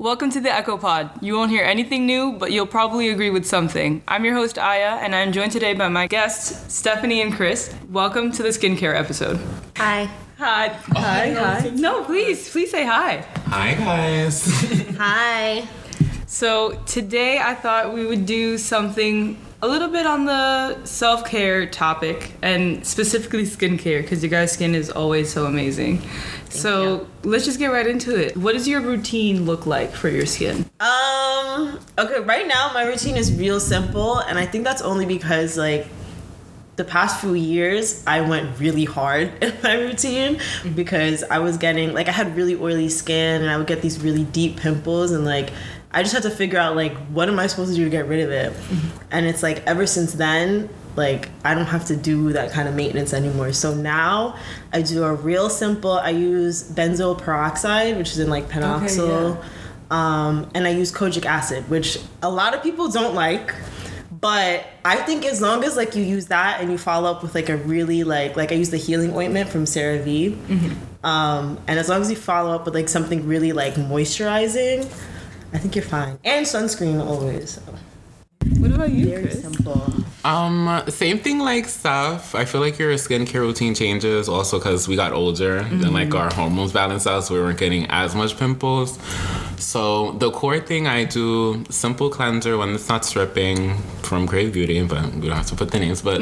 Welcome to The Echo Pod. You won't hear anything new, but you'll probably agree with something. I'm your host, Aya, and I'm joined today by my guests, Stephanie and Chris. Welcome to the skincare episode. Hi. Hi. Hi. Hi. No, please say hi. Hi, guys. Hi. So today I thought we would do something a little bit on the self-care topic, and specifically skincare, because your guys' skin is always so amazing. So let's just get right into it. What does your routine look like for your skin? Okay, right now my routine is real simple, and I think that's only because like the past few years I went really hard in my routine because I was getting like I had really oily skin and I would get these really deep pimples, and like I just had to figure out like what am I supposed to do to get rid of it. And it's like ever since then, like I don't have to do that kind of maintenance anymore. So now I do a real simple, I use benzoyl peroxide, which is in like PanOxyl, and I use kojic acid, which a lot of people don't like, but I think as long as like you use that and you follow up with like a really like I use the healing ointment from CeraVe, and as long as you follow up with like something really like moisturizing, I think you're fine. And sunscreen always. So. What about you, Chris? Very simple. Same thing like stuff. I feel like your skincare routine changes also because we got older and like our hormones balanced out, so we weren't getting as much pimples. So the core thing I do, simple cleanser when it's not stripping from Crave Beauty, but we don't have to put the names, but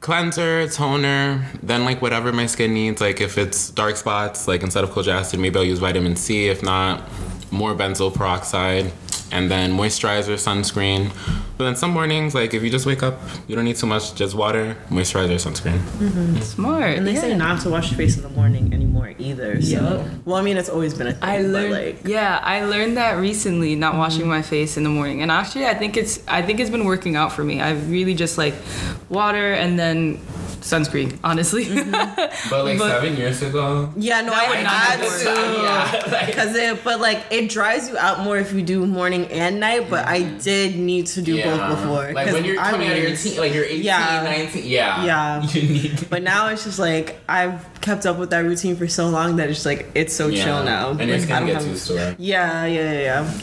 cleanser, toner, then like whatever my skin needs. Like if it's dark spots, like instead of kojic acid, maybe I'll use vitamin C. If not, more benzoyl peroxide. And then moisturizer, sunscreen. But then some mornings, like if you just wake up, you don't need too much, just water, moisturizer, sunscreen. Smart. And they say not to wash your face in the morning anymore either. So, well, I mean, it's always been a thing. I learned that recently, not washing my face in the morning. And actually, I think it's been working out for me. I really just like water and then sunscreen, honestly. But like 7 years ago, it dries you out more if you do morning and night, but I did need to do both before, like when you're coming out of your teen, like you're 18, 19, you need. But now it's just like I've kept up with that routine for so long that it's just like it's so chill now, and it's like, gonna get too sore. I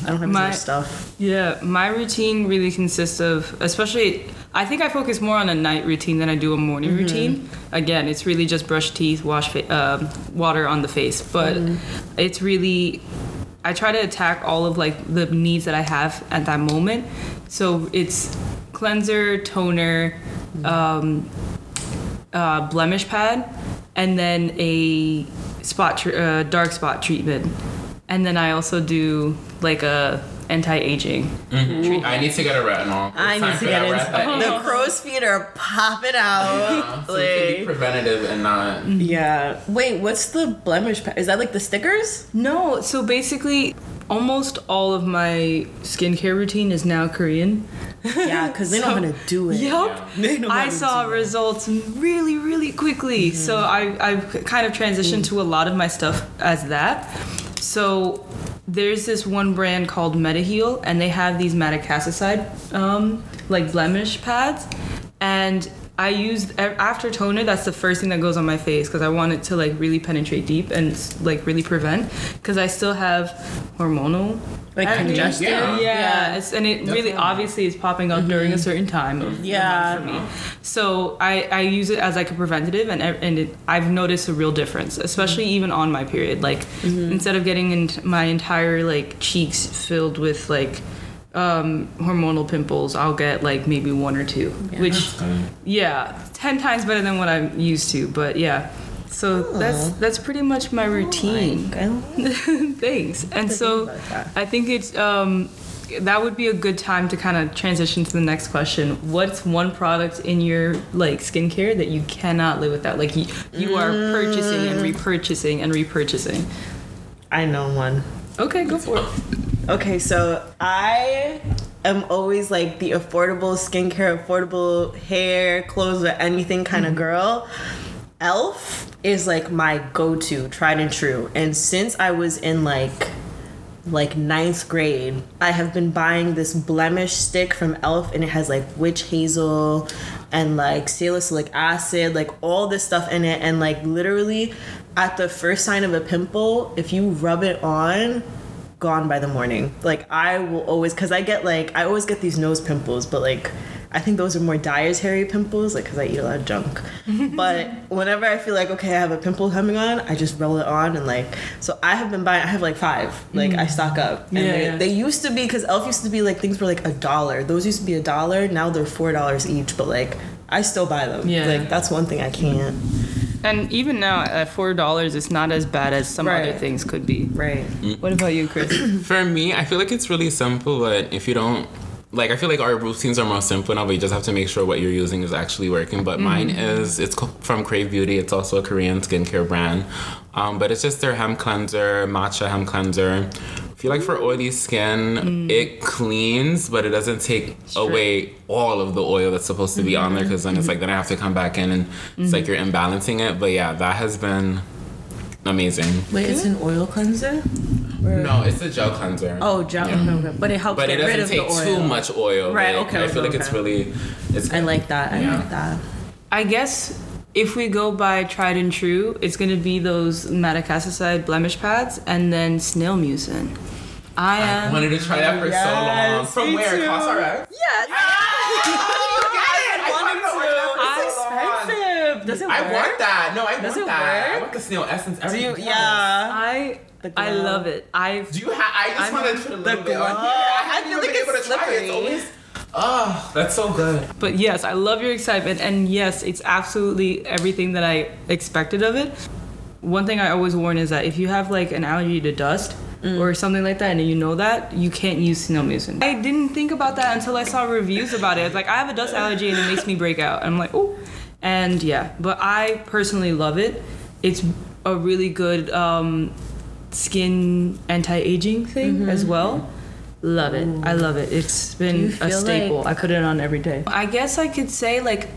don't have much stuff. My routine really consists of, especially I think I focus more on a night routine than I do a morning routine. Again, it's really just brush teeth, wash water on the face. But it's really, I try to attack all of like the needs that I have at that moment. So it's cleanser, toner, blemish pad, and then a dark spot treatment. And then I also do like a anti-aging. I need to get a retinol. The crow's feet are popping out. So it can be preventative and not. Yeah. Wait, what's the blemish pad? Is that like the stickers? No. So basically, almost all of my skincare routine is now Korean. Yeah, because they know how to do it. I saw results really, really quickly. So I've kind of transitioned to a lot of my stuff as that. So there's this one brand called MetaHeal, and they have these metacasticide, like blemish pads. And I use, after toner, that's the first thing that goes on my face because I want it to like really penetrate deep and like really prevent, because I still have hormonal congestion. And it really obviously is popping up during a certain time of the month for me. So I use it as like a preventative, and I've noticed a real difference, especially even on my period. Like instead of getting my entire like cheeks filled with like hormonal pimples, I'll get like maybe one or two, which 10 times better than what I'm used to. But that's pretty much my routine. Thanks. And so I think it's that would be a good time to kind of transition to the next question. What's one product in your like skincare that you cannot live without? Like you are purchasing and repurchasing and repurchasing. I know one. Okay, go for it. Okay, so I am always like the affordable skincare, affordable hair, clothes, or anything kind of girl. Elf is like my go-to, tried and true. And since I was in like ninth grade, I have been buying this blemish stick from Elf, and it has like witch hazel and like salicylic acid, like all this stuff in it. And like literally at the first sign of a pimple, if you rub it on, gone by the morning. Like, I will always, because I get like, I always get these nose pimples, but like, I think those are more dietary pimples, like, because I eat a lot of junk. But whenever I feel like, okay, I have a pimple coming on, I just roll it on. And like, so I have been buying, I have like 5, like I stock up. And they used to be, because Elf used to be like, things were like $1. Those used to be $1. Now they're $4 each, but like, I still buy them. Yeah. Like, that's one thing I can't. And even now at $4, it's not as bad as some other things could be. Right. What about you, Chris? For me, I feel like it's really simple, but if you don't, like, I feel like our routines are more simple now, but you just have to make sure what you're using is actually working. But mine is, it's from Crave Beauty. It's also a Korean skincare brand. But it's just their hemp cleanser, matcha hemp cleanser. I feel like for oily skin, it cleans, but it doesn't take away all of the oil that's supposed to be on there, because then it's like, then I have to come back in and it's like you're imbalancing it. But yeah, that has been amazing. Wait, it's an oil cleanser? No, it's a gel cleanser. Oh, gel. Yeah. No. But it helps get rid of the oil. But it doesn't take too much oil. Right, like, okay. I feel like it's really... I like that. I like that. I guess if we go by tried and true, it's going to be those metacasticide blemish pads and then snail mucin. I wanted to try that for so long. From where? CosRx? Yes. Does it work? I want that. No, I want that. I want the snail essence. Everything. Do you, I love it. Do you have? I just want to put a little bit on here. I feel like it's slippery. It's always, that's so good. But yes, I love your excitement, and yes, it's absolutely everything that I expected of it. One thing I always warn is that if you have like an allergy to dust or something like that, and you know that, you can't use snail mucin. I didn't think about that until I saw reviews about it. Like, I have a dust allergy, and it makes me break out. And I'm like, oh. And yeah, but I personally love it. It's a really good skin anti-aging thing as well. Love it. I love it. It's been a staple. I put it on every day. I guess I could say, like,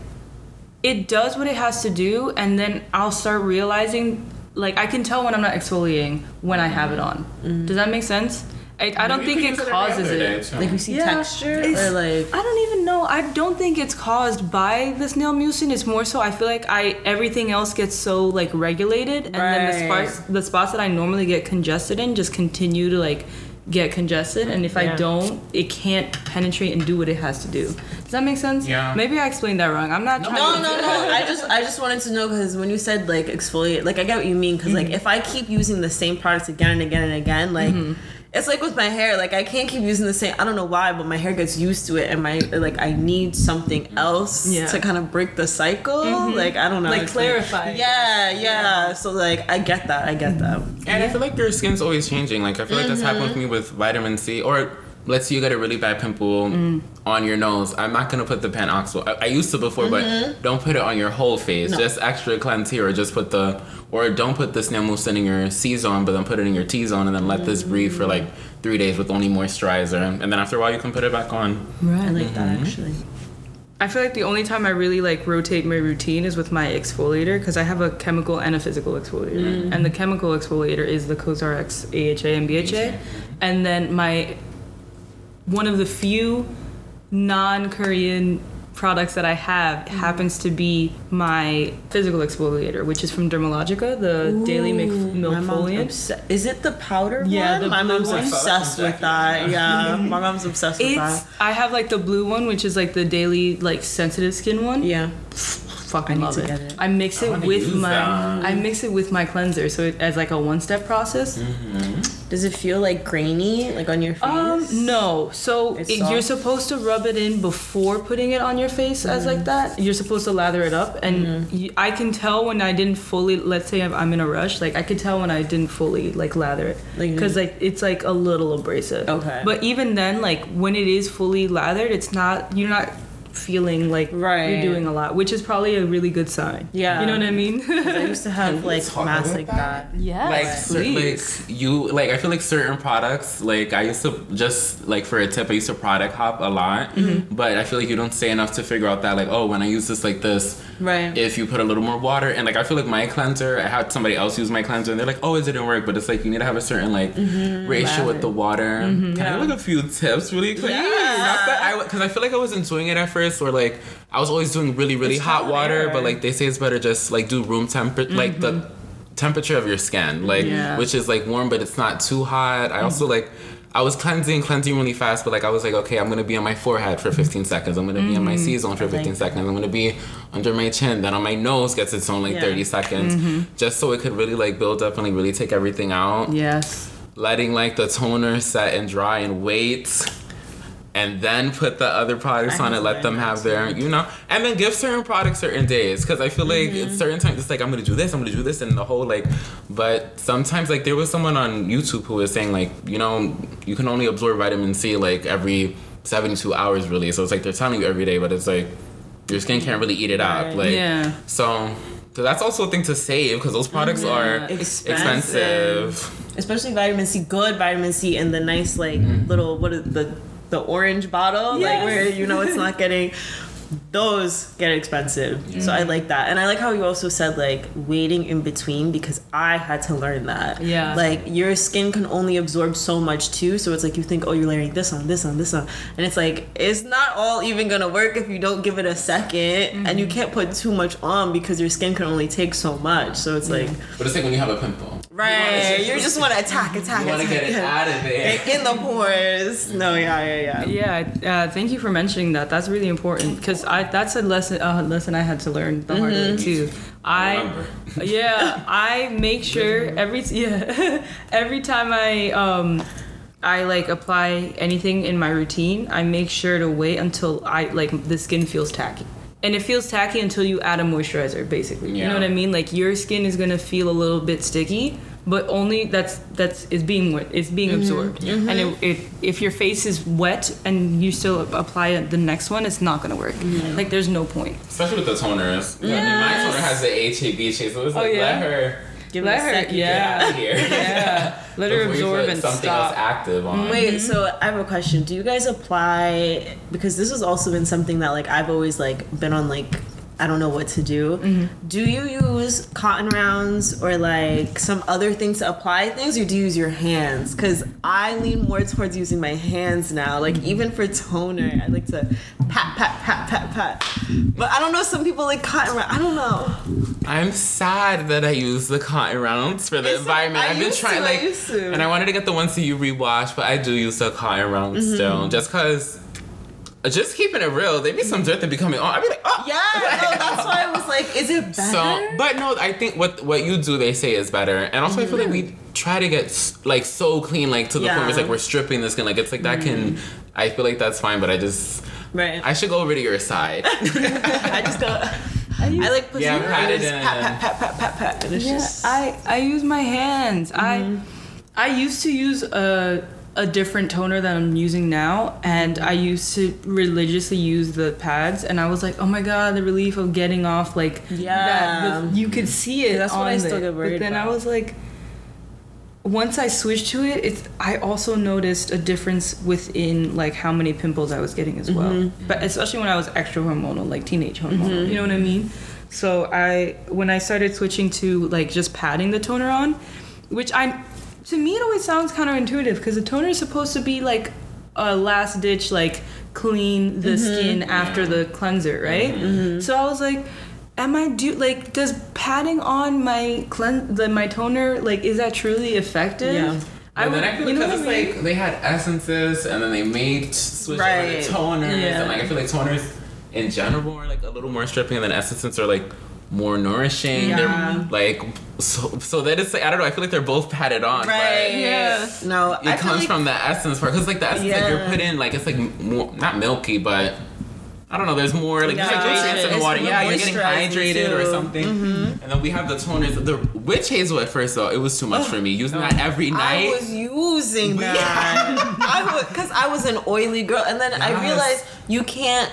it does what it has to do, and then I'll start realizing, like, I can tell when I'm not exfoliating when I have it on. Does that make sense? I don't think it causes it. Like, we see texture, or like... I don't even know. I don't think it's caused by the snail mucin. It's more so I feel like everything else gets so, like, regulated. And then the spots that I normally get congested in just continue to, like, get congested. And if I don't, it can't penetrate and do what it has to do. Does that make sense? Yeah. Maybe I explained that wrong. I'm not trying to... No. I just wanted to know, because when you said, like, exfoliate... Like, I get what you mean. Because, like, if I keep using the same products again and again and again, like... It's like with my hair, like, I can't keep using the same, I don't know why, but my hair gets used to it, and my, like, I need something else to kind of break the cycle. Like, I don't know. Like, clarify. Like, yeah. So, like, I get that. And I feel like your skin's always changing. Like, I feel like that's happened with me with vitamin C, or... Let's say you get a really bad pimple on your nose. I'm not going to put the PanOxyl. I used to before, but don't put it on your whole face. No. Just extra cleanse here, or just put the... Or don't put the snail mucin in your C-zone, but then put it in your T-zone, and then let this breathe for, like, 3 days with only moisturizer. And then after a while, you can put it back on. Right. I like that, actually. I feel like the only time I really, like, rotate my routine is with my exfoliator, because I have a chemical and a physical exfoliator. And the chemical exfoliator is the CosRx AHA and BHA. And then my... One of the few non-Korean products that I have happens to be my physical exfoliator, which is from Dermalogica, the daily milk foliant. Is it the powder one? The my mom's obsessed with that. Yeah, my mom's obsessed with that. I have, like, the blue one, which is, like, the daily, like, sensitive skin one. Yeah. Fucking love it. I mix it with my cleanser, so it, as like a one-step process. Does it feel like grainy, like on your face? No. So you're supposed to rub it in before putting it on your face, as like that. You're supposed to lather it up, and I can tell when I didn't fully. Let's say I'm in a rush, like I could tell when I didn't fully like lather it, because like it's like a little abrasive. Okay. But even then, like when it is fully lathered, it's not. You're not feeling like you're doing a lot, which is probably a really good sign. Yeah, you know what I mean. I used to have like masks like that. Yeah, like I feel like certain products, like I used to just like for a tip, I used to product hop a lot, but I feel like you don't say enough to figure out that like oh when I use this like this, right? If you put a little more water and like I feel like my cleanser, I had somebody else use my cleanser and they're like oh it didn't work, but it's like you need to have a certain like ratio with the water. Can I look a few tips really quick? Yeah, because I feel like I was enjoying it at first. Or like I was always doing really hot water, but like they say it's better just like do room temperature, like the temperature of your skin, like, yeah, which is like warm, but it's not too hot. I also like, I was cleansing really fast, but like I was like, okay, I'm gonna be on my forehead for 15 seconds. I'm gonna be on my C-zone for 15 seconds. I'm gonna be under my chin, then on my nose gets its own like 30 seconds, just so it could really like build up and like really take everything out. Yes. Letting like the toner set and dry and wait, and then put the other products on it, let them have their, you know, and then give certain products certain days, because I feel like at certain times it's like, I'm gonna do this, and the whole like, but sometimes like there was someone on YouTube who was saying like, you know, you can only absorb vitamin C like every 72 hours really, so it's like they're telling you every day, but it's like your skin can't really eat it up, like, so that's also a thing to save, because those products are expensive, especially vitamin C, good vitamin C, and the nice like little, what is the orange bottle, like where you know it's not getting, those get expensive. So I like that, and I like how you also said like waiting in between, because I had to learn that, like your skin can only absorb so much too, so it's like you think, oh, you're layering this on, and it's like it's not all even gonna work if you don't give it a second, and you can't put too much on because your skin can only take so much, so it's like, but it's like when you have a pimple. Right, you just want to attack. You want to get it out of there. In the pores. No, yeah. Yeah, thank you for mentioning that. That's really important, because that's a lesson I had to learn the hard way too. I make sure every time I like apply anything in my routine, I make sure to wait until I like the skin feels tacky. And it feels tacky until you add a moisturizer, basically. Yeah. You know what I mean? Like your skin is gonna feel a little bit sticky, but only it's being absorbed. Mm-hmm. And if your face is wet and you still apply the next one, it's not gonna work. Mm-hmm. Like there's no point. Especially with the toners. Yeah. I mean, my toner has the HAB shade, so it's like let her get out of here. Yeah. Let her absorb and something else active on. Wait, so I have a question. Do you guys apply, because this has also been something that like I've always like been on, like I don't know what to do. Mm-hmm. Do you use cotton rounds or like some other things to apply things, or do you use your hands? Because I lean more towards using my hands now. Like even for toner, I like to pat. But I don't know, some people like cotton round. I don't know. I'm sad that I use the cotton rounds for the environment. I've been trying, and I wanted to get the ones that you rewash, but I do use the cotton rounds still, just because. Just keeping it real, there be some dirt that be coming on. I be like, oh yeah, no, that's why I was like, is it better? So, but no, I think what you do, they say is better, and also I feel like we try to get like so clean, like to the point where it's like we're stripping the skin, like it's like that can. I feel like that's fine, but I just I should go over to your side. I just go. I like put my hands, pat, and it's just. I use my hands. I used to use a different toner that I'm using now, and I used to religiously use the pads, and I was like, oh my god, the relief of getting off like that, you could see it. That's what I still get worried about. But then I was like, once I switched to it, I also noticed a difference within like how many pimples I was getting as well, but especially when I was extra hormonal, like teenage hormonal, you know what I mean? So when I started switching to like just patting the toner on, which to me, it always sounds counterintuitive, because the toner is supposed to be like a last ditch, like clean the skin after the cleanser, right? So I was like, does patting on my my toner, like, is that truly effective? Yeah. I feel like, because it's like they had essences and then they made switch over to toners, and like I feel like toners in general are like a little more stripping, and then essences are like more nourishing. They're like so that it's like, I don't know, I feel like they're both patted on, right? Yes. No, it comes like from the essence part, because like the essence that you're put in, like it's like more, not milky, but I don't know, there's more like nutrients in the water. Yeah, you're getting hydrated too, or something. And then we have the toners, the witch hazel. At first though, it was too much for me using that every night. I was using that because I was an oily girl, and then I realized you can't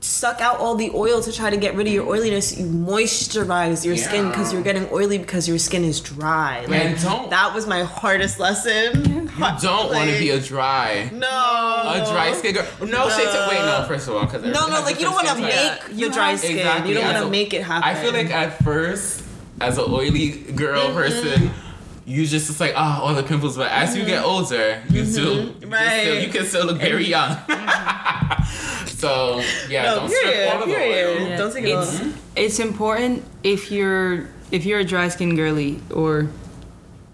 suck out all the oil to try to get rid of your oiliness. You moisturize your skin, because you're getting oily because your skin is dry. Like, and that was my hardest lesson. You don't want to be a dry skin girl. First of all, because like you don't want to make your dry skin. Exactly. You don't want to make it happen. I feel like at first, as an oily girl person, you just, it's like, oh, all the pimples. But as you get older, you do. Right. You can still look very young. So, yeah, don't strip all of the oil. Yeah. Don't take it off. It's important if you're if you're a dry skin girly or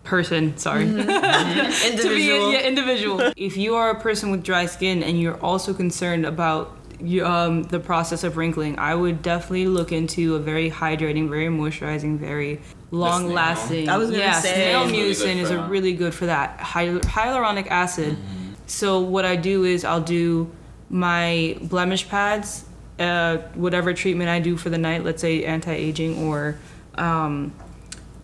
person, sorry. Mm-hmm. Individual. Individual. If you are a person with dry skin and you're also concerned about the process of wrinkling, I would definitely look into a very hydrating, very moisturizing, very long-lasting. I was going to say. Snail mucin is really good for that. Hyaluronic acid. Mm-hmm. So what I do is I'll do my blemish pads, whatever treatment I do for the night, let's say anti-aging or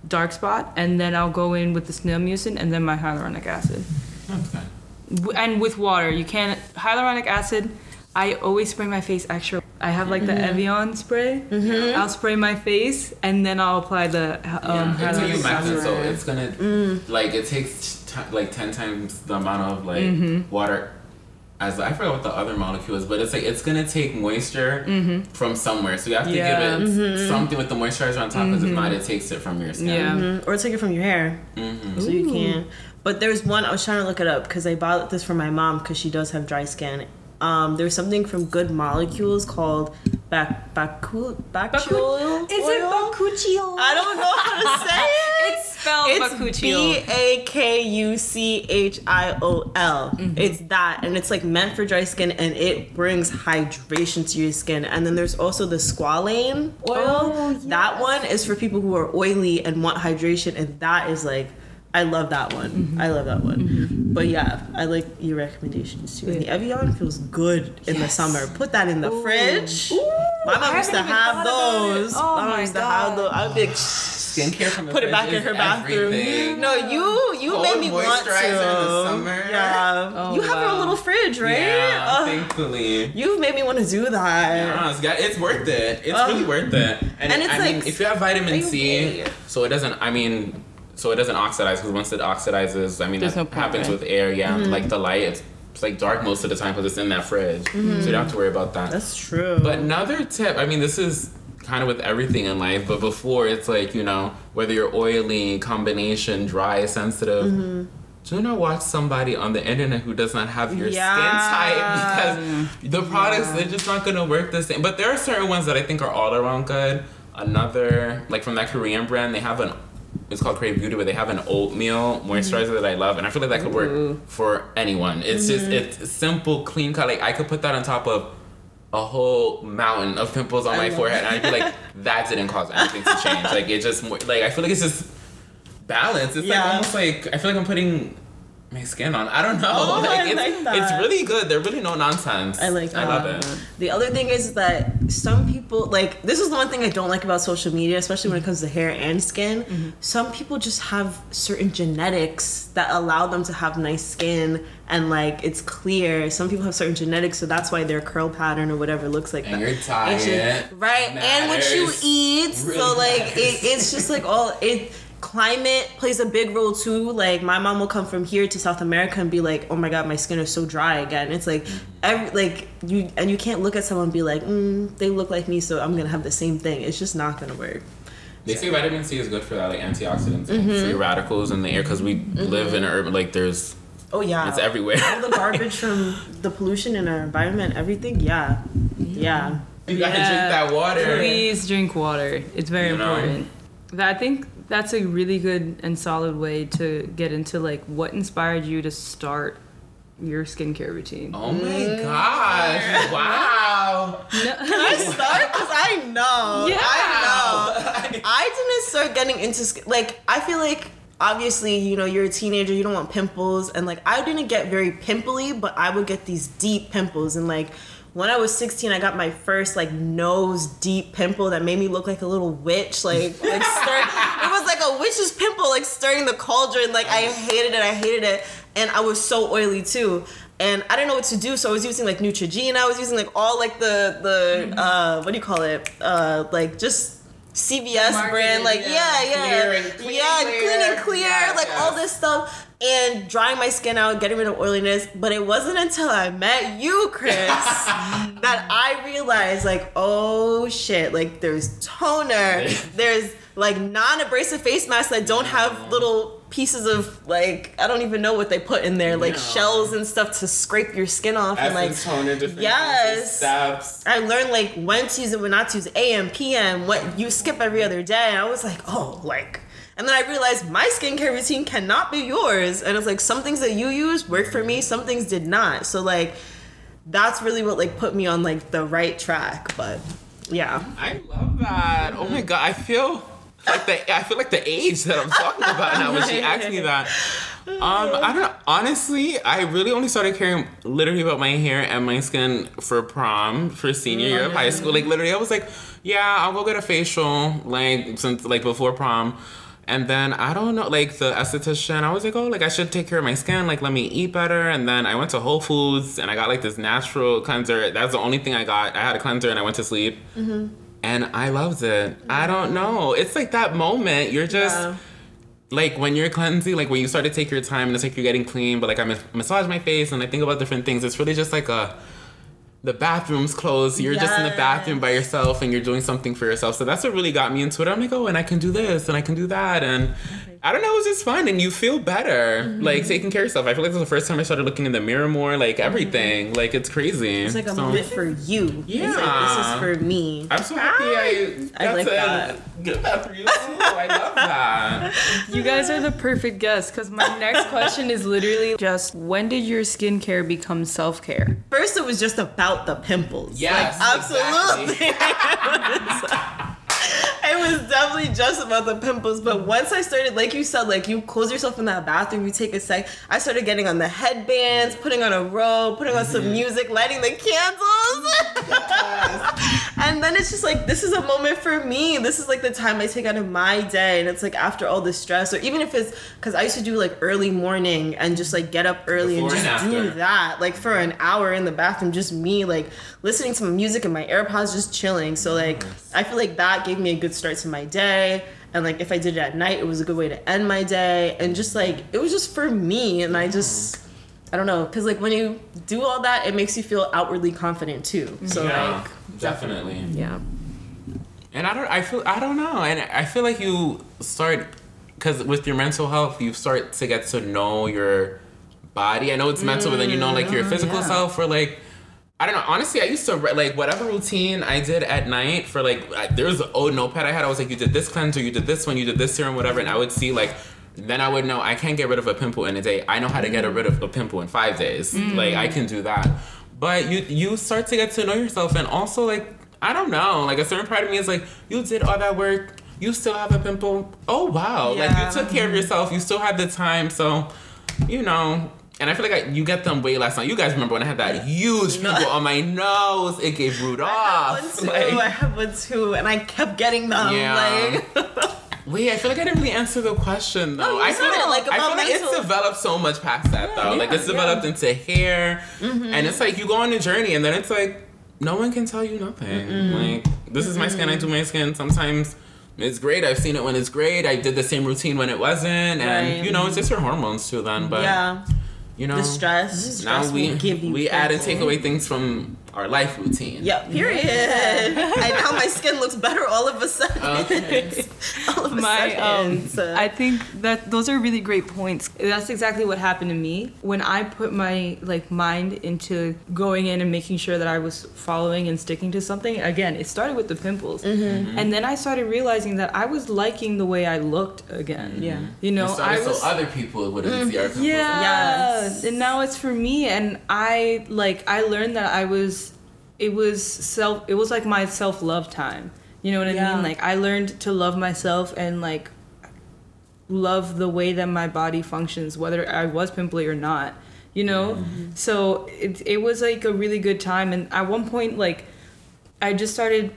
dark spot, and then I'll go in with the snail mucin and then my hyaluronic acid. Okay. And with water. You can't... Hyaluronic acid... I always spray my face extra. I have like the Evian spray. Mm-hmm. I'll spray my face and then I'll apply the hyaluronic acid. So it's gonna like it takes like 10 times the amount of like water. As I forgot what the other molecule is, but it's like it's gonna take moisture from somewhere. So you have to give it something with the moisturizer on top, because if not, it takes it from your skin or take it from your hair. So you can. But there's one I was trying to look it up because I bought this for my mom because she does have dry skin. There's something from Good Molecules called Bakuchiol. Is it Bakuchiol? I don't know how to say it. It's spelled Bakuchiol. It's Bakuchiol. It's that, and it's like meant for dry skin, and it brings hydration to your skin. And then there's also the squalane oil. Oh, yes. That one is for people who are oily and want hydration, and that is like. I love that one. I love that one. But yeah, I like your recommendations too. And the Evian feels good in the summer. Put that in the fridge. Ooh, my mom used to have those. Oh my God. I would be like, skincare from the put it back in her bathroom. Everything. No, you cold made me want to. Moisturizer in the summer. Yeah. Oh, you have your own little fridge, right? Yeah, thankfully. You've made me want to do that. Yeah, it's worth it. It's really worth it. And it's I mean, if you have vitamin C, so it doesn't, so it doesn't oxidize, because once it oxidizes, I mean, that happens with air, like the light, it's like dark most of the time because it's in that fridge, so you don't have to worry about that. That's true. But another tip, I mean, this is kind of with everything in life, but before, it's like, you know, whether you're oily, combination, dry, sensitive, do not watch somebody on the internet who does not have your skin type, because the products, they're just not going to work the same. But there are certain ones that I think are all around good. Another, like from that Korean brand, they have an it's called Crave Beauty, but they have an oatmeal moisturizer that I love, and I feel like that could work for anyone. It's just it's simple, clean cut. Like I could put that on top of a whole mountain of pimples on my forehead, and I feel like that didn't cause anything to change. Like it just like I feel like it's just balance. It's like almost like I feel like I'm putting my skin on. I don't know. Oh, like, I like that. It's really good. They're really no nonsense. I like that. I love it. The other thing is that some people, like, this is the one thing I don't like about social media, especially when it comes to hair and skin. Some people just have certain genetics that allow them to have nice skin, and like it's clear. Some people have certain genetics, so that's why their curl pattern or whatever looks like and that. Your diet, right? Matters. And what you eat. Really so like it's just like all it. Climate plays a big role too. Like my mom will come from here to South America and be like, "Oh my God, my skin is so dry again." It's like, you can't look at someone and be like, "They look like me, so I'm gonna have the same thing." It's just not gonna work. They say vitamin C is good for that, like antioxidants, and free radicals in the air, because we live in an urban. Like there's, it's everywhere. All the garbage from the pollution in our environment, everything. Yeah. You gotta drink that water. Please drink water. It's very important. I think that's a really good and solid way to get into like what inspired you to start your skincare routine. Oh my gosh! Wow. Can I start? Because I know. Yeah. I know. I didn't start getting into like I feel like. Obviously, you know, you're a teenager, you don't want pimples, and like I didn't get very pimply, but I would get these deep pimples. And like when I was 16, I got my first like nose deep pimple that made me look like a little witch, like stirring. It was like a witch's pimple, like stirring the cauldron. Like I hated it, and I was so oily too. And I didn't know what to do, so I was using like Neutrogena. I was using like all like the what do you call it? Like just. CVS marketing, brand, like, clean and clear, all this stuff, and drying my skin out, getting rid of oiliness. But it wasn't until I met you, Chris, that I realized, like, oh shit, like, there's toner, there's like non-abrasive face masks that don't have little pieces of, like, I don't even know what they put in there, like shells and stuff to scrape your skin off. Essence, and like toner, yes, steps. I learned like when to use it, when not to use it, AM, PM, what you skip every other day. And I was like, oh, like, and then I realized my skincare routine cannot be yours. And it's like some things that you use worked for me, some things did not. So like that's really what like put me on like the right track. But yeah, I love that. Oh my God, I feel like the age that I'm talking about now when she asked me that. I don't know. Honestly, I really only started caring literally about my hair and my skin for prom, for senior year of high school. Like literally, I was like, yeah, I'll go get a facial, like since like before prom. And then I don't know, like the esthetician, I was like, oh, like I should take care of my skin, like let me eat better. And then I went to Whole Foods and I got like this natural cleanser. That's the only thing I got. I had a cleanser and I went to sleep. Mm-hmm. And I loved it. I don't know. It's like that moment. You're just, like, when you're cleansing, like, when you start to take your time, and it's like you're getting clean, but, like, I massage my face, and I think about different things. It's really just like the bathroom's closed. You're just in the bathroom by yourself, and you're doing something for yourself. So that's what really got me into it. I'm like, oh, and I can do this, and I can do that. And I don't know. It was just fun, and you feel better, like, taking care of yourself. I feel like this was the first time I started looking in the mirror more, like, everything. Mm-hmm. Like, it's crazy. It's like, I'm lit for you. Yeah. It's like, this is for me. I'm so happy I like that. Good that for you. I love that. You guys are the perfect guests, because my next question is literally just, when did your skincare become self-care? First, it was just about the pimples. Yes. Like, absolutely. Exactly. It was definitely just about the pimples. But once I started, like you said, like you close yourself in that bathroom, you take a sec. I started getting on the headbands, putting on a robe, putting on some music, lighting the candles. Yes. And then it's just like, this is a moment for me. This is like the time I take out of my day. And it's like after all the stress, or even if it's, because I used to do like early morning and just like get up early before and just do that. Like for an hour in the bathroom, just me like listening to music and my AirPods, just chilling. So like, I feel like that gave me a good start to my day, and like if I did it at night, it was a good way to end my day, and just like it was just for me. And I don't know, because like when you do all that, it makes you feel outwardly confident too. So like definitely. Yeah. And I feel like you start, because with your mental health you start to get to know your body. I know it's mental, but then you know like your physical self, or like I don't know. Honestly, I used to, like, whatever routine I did at night for, like, there was an old notepad I had. I was like, you did this cleanser, you did this one, you did this serum, whatever. And I would see, like, then I would know I can't get rid of a pimple in a day. I know how to get rid of a pimple in 5 days. Like, I can do that. But you start to get to know yourself. And also, like, I don't know. Like, a certain part of me is like, you did all that work. You still have a pimple. Oh, wow. Yeah. Like, you took care of yourself. You still had the time. So, you know. And I feel like you get them way last night. You guys remember when I had that huge pimple on my nose? It gave Rudolph. I have one too, and I kept getting them. Yeah. Like. Wait, I feel like I didn't really answer the question though. No, I feel like it's developed so much past that though. Yeah, like it's developed into hair, and it's like you go on a journey, and then it's like no one can tell you nothing. Mm-mm. Like this is my skin. I do my skin. Sometimes it's great. I've seen it when it's great. I did the same routine when it wasn't, and you know it's just your hormones too. Then, but yeah. You know, the stress now we give you. We add and take away things from our life routine. Yep, period. And now my skin looks better all of a sudden. Okay. So. I think that those are really great points. That's exactly what happened to me when I put my like mind into going in and making sure that I was following and sticking to something. Again, it started with the pimples, and then I started realizing that I was liking the way I looked again. Yeah, you know, so other people wouldn't see our pimples. Yeah, yes. And now it's for me, and I learned that I was. It was like my self-love time. You know what I mean? Like I learned to love myself and like love the way that my body functions, whether I was pimply or not, you know? Mm-hmm. So it was like a really good time. And at one point, like it started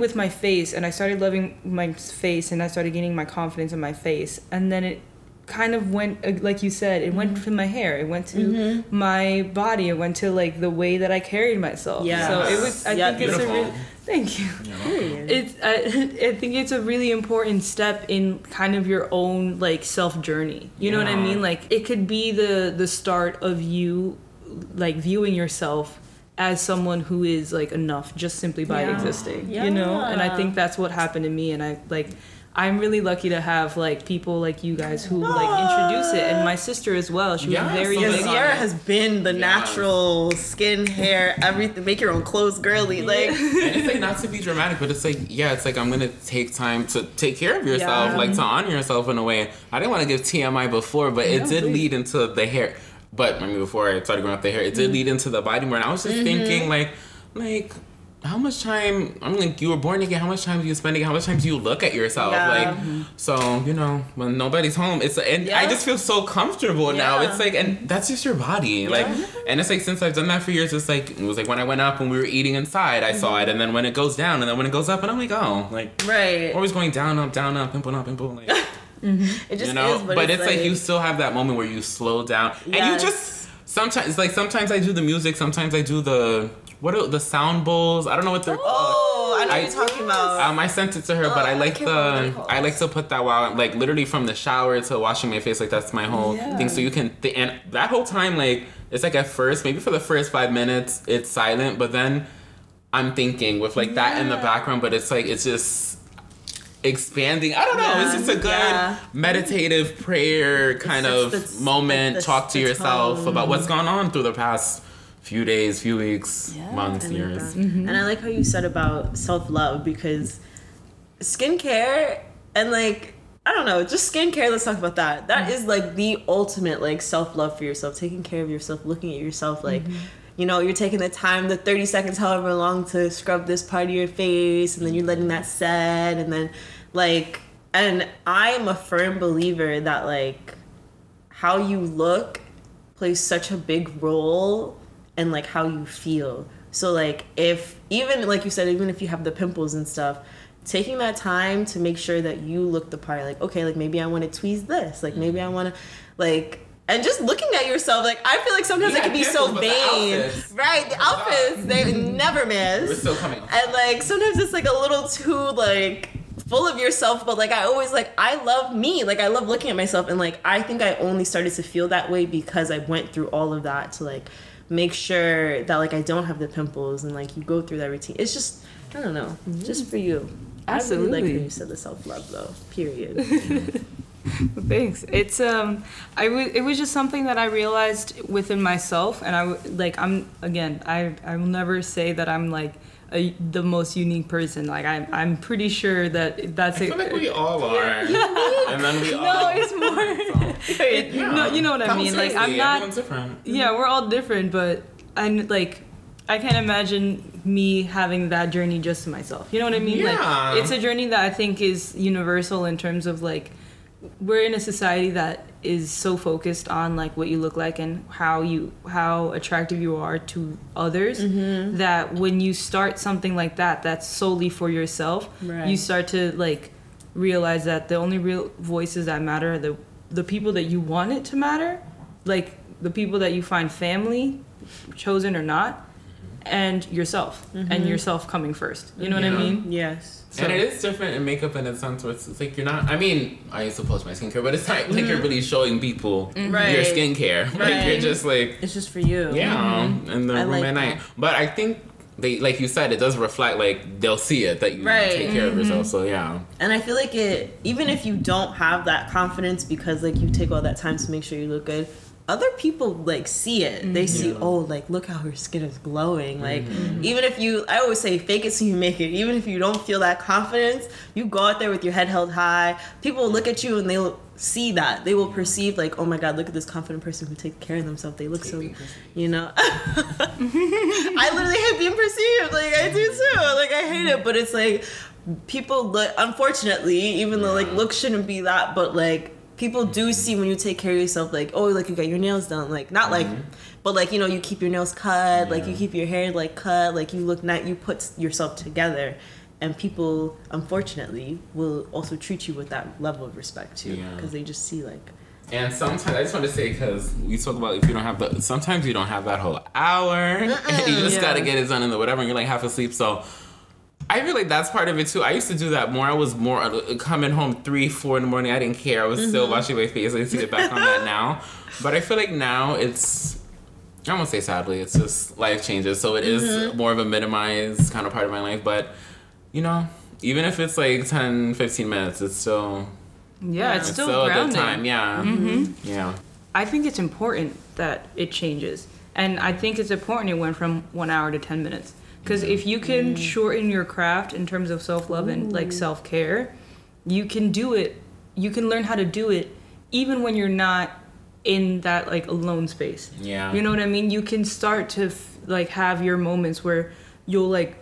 with my face, and I started loving my face, and I started gaining my confidence in my face. And then it kind of went, like you said, it went to my hair, it went to my body, it went to like the way that I carried myself. Yeah. So it was. I think it's beautiful. Thank you. It's. I think it's a really important step in kind of your own like self journey. You know what I mean? Like it could be the start of you like viewing yourself as someone who is like enough just simply by existing. You know, and I think that's what happened to me, and I like. I'm really lucky to have like people like you guys who like introduce it, and my sister as well. She was very young. Sierra has been the natural skin, hair, everything. Make your own clothes, girly. Like, and it's like not to be dramatic, but it's like it's like I'm gonna take time to take care of yourself, like to honor yourself in a way. I didn't want to give TMI before, but it did lead into the hair. But I mean, before I started growing up the hair, it did lead into the body more. And I was just thinking, like. How much time, I'm like, you were born again, how much time do you spend again? How much time do you look at yourself? Like, so, you know, when nobody's home, it's, and I just feel so comfortable now. It's like, and that's just your body. Like, and it's like, since I've done that for years, it's like, it was like when I went up and we were eating inside, I saw it. And then when it goes down, and then when it goes up, and I'm like, oh, like, always going down, up, pimple, up, pimple. Like, it just, you know, is, but it's like, you still have that moment where you slow down and you just, sometimes, like, sometimes I do the music, sometimes I do the, what are the sound bowls? I don't know what they're called. Oh, I know what you're talking about. I sent it to her, but I like to put that while I'm, like, literally from the shower to washing my face. Like, that's my whole thing. So you can, and that whole time, like, it's like at first, maybe for the first 5 minutes, it's silent, but then I'm thinking with like that in the background, but it's like, it's just expanding. I don't know. It's just a good meditative prayer kind of moment. Talk to yourself about what's gone on through the past few days, few weeks, months, years. And I like how you said about self-love, because skincare and, like, I don't know, just skincare, let's talk about that. That is, like, the ultimate, like, self-love for yourself, taking care of yourself, looking at yourself, like, you know, you're taking the time, the 30 seconds, however long, to scrub this part of your face, and then you're letting that set, and then, like, and I'm a firm believer that, like, how you look plays such a big role and, like, how you feel. So, like, if, even, like you said, even if you have the pimples and stuff, taking that time to make sure that you look the part, like, okay, like, maybe I want to tweeze this. Like, maybe I want to, like, and just looking at yourself, like, I feel like sometimes it can be so vain. The outfits, they never miss. We're still coming. And, like, sometimes it's, like, a little too, like, full of yourself, but, like, I always, like, I love me. Like, I love looking at myself, and, like, I think I only started to feel that way because I went through all of that to, like, make sure that, like, I don't have the pimples, and, like, you go through that routine. It's just, I don't know, just for you. Absolutely. I really like when you said the self-love, though, period. Thanks. It's, it was just something that I realized within myself, and I will never say that I'm, like, the most unique person. Like, I'm pretty sure that's it. I feel like we all are. And then we all. No, it's more. You know what I mean. Like, I'm not. Everyone's different. Yeah, we're all different, but I'm like, I can't imagine me having that journey just to myself. You know what I mean? Yeah. Like, it's a journey that I think is universal in terms of, like, we're in a society that is so focused on, like, what you look like and how attractive you are to others, that when you start something like that that's solely for yourself, you start to, like, realize that the only real voices that matter are the people that you want it to matter, like the people that you find family, chosen or not, and yourself, and yourself coming first. You know what I mean? Yes. So. And it is different in makeup in a sense where it's like you're not, I mean, I suppose my skincare, but it's not like you're really showing people your skincare. Right. Like, you're just like, it's just for you. Yeah. And the room at night. But I think they, like you said, it does reflect, like, they'll see it that you take care of yourself. So yeah. And I feel like it, even if you don't have that confidence because, like, you take all that time to make sure you look good, other people, like, see it. They see, oh, like, look how her skin is glowing. Like, even if you, I always say, fake it so you make it. Even if you don't feel that confidence, you go out there with your head held high. People will look at you and they'll see that. They will perceive, like, oh my God, look at this confident person who takes care of themselves. They look so, you know. I literally hate being perceived. Like, I do too. Like, I hate it. But it's like, people look, unfortunately, even though, like, looks shouldn't be that, but, like, people do see when you take care of yourself, like, oh, like, you got your nails done, like, not like, but, like, you know, you keep your nails cut, like, you keep your hair, like, cut, like, you look nice, you put yourself together, and people, unfortunately, will also treat you with that level of respect, too, because they just see, like. And sometimes, I just want to say, because we talk about if you don't have the, sometimes you don't have that whole hour, and you just got to get it done and whatever, and you're, like, half asleep, so. I feel like that's part of it, too. I used to do that more. I was more coming home 3, 4 in the morning. I didn't care. I was still washing my face. I need to get back on that now. But I feel like now it's, I won't say sadly, it's just life changes. So it is more of a minimized kind of part of my life. But, you know, even if it's like 10, 15 minutes, it's still... Yeah, it's still grounding. It's still a good time, yeah. Mm-hmm. Yeah. I think it's important that it changes. And I think it's important it went from 1 hour to 10 minutes. Because if you can shorten your craft in terms of self-love and like self-care, you can do it. You can learn how to do it even when you're not in that like alone space. Yeah. You know what I mean? You can start to like have your moments where you'll like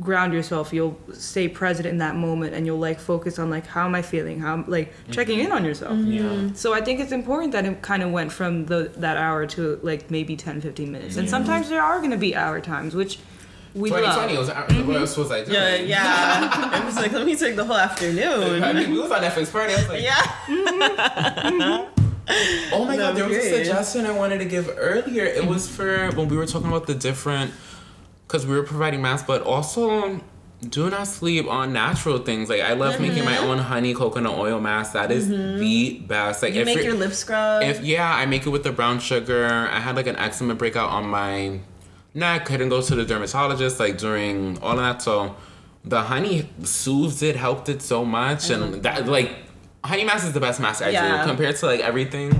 ground yourself, you'll stay present in that moment, and you'll like focus on like, how am I feeling, how like checking in on yourself. Mm-hmm. Yeah. So I think it's important that it kind of went from that hour to like maybe 10-15 minutes. Yeah. And sometimes there are going to be hour times, which we love. 2020 was hour, what else was I doing? Yeah. It was like, let me take the whole afternoon. I mean, we was on Netflix party. I was like, yeah. Mm-hmm. Oh my god, there was a suggestion I wanted to give earlier. It was for when we were talking about the different, because we were providing masks, but also do not sleep on natural things. Like, I love making my own honey coconut oil mask. That is the best. Like, you make your lip scrub. I make it with the brown sugar. I had like an eczema breakout on my neck. Couldn't go to the dermatologist like during all of that. So the honey soothed it, helped it so much, and that like honey mask is the best mask I do compared to like everything.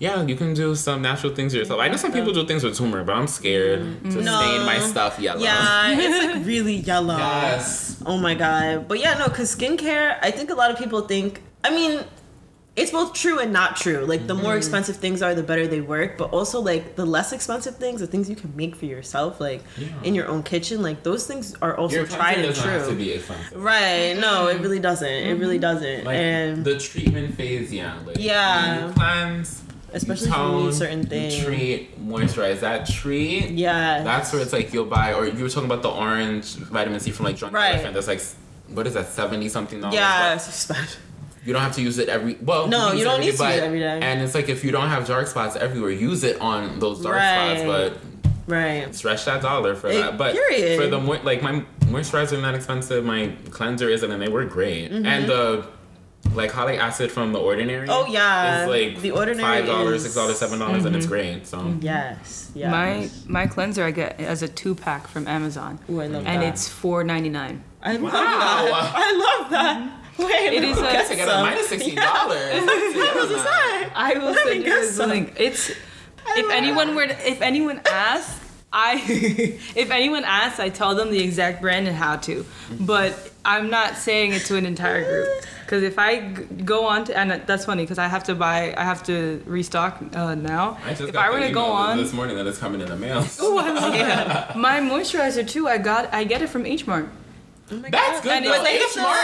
Yeah, you can do some natural things to yourself. I know some people do things with turmeric, but I'm scared to stain my stuff yellow. Yeah, it's like really yellow. Yes. Oh my god. But yeah, no, because skincare, I think a lot of people think, I mean, it's both true and not true. Like, the more expensive things are, the better they work. But also, like, the less expensive things, the things you can make for yourself, like, in your own kitchen, like, those things are also tried and true. It doesn't have to be expensive. Right. No, it really doesn't. It really doesn't. Like, and the treatment phase, Like, you cleanse. Especially tone, for certain things. Treat, moisturize. That treat. Yeah. That's where it's like you'll buy, or you were talking about the orange vitamin C from like Drunk Elephant. That's like, what is that, $70-something? Yeah, it's expensive. You don't have to use it every... Well, no, you don't need to use it every day. And it's like, if you don't have dark spots everywhere, use it on those dark spots, but... Right. Stretch that dollar for that. But period. For the... Like, my moisturizer is not expensive. My cleanser isn't, and they work great. Mm-hmm. And the... Like hyaluronic acid from The Ordinary. Oh yeah, it's like the Ordinary $5, $6, $7, and it's great. So yes. My cleanser I get as a 2-pack from Amazon. Ooh, I love that. And it's $4.99. I love that. Wait, it is minus $16. I will send you this link. It's if anyone asks, I tell them the exact brand and how to. But I'm not saying it to an entire group. Because if I go on to... And that's funny, because I have to restock now. I just got an email this morning that it's coming in the mail. Ooh, I love that. My moisturizer, too, I get it from H Mart. Oh my God. That's good, though. H Mart,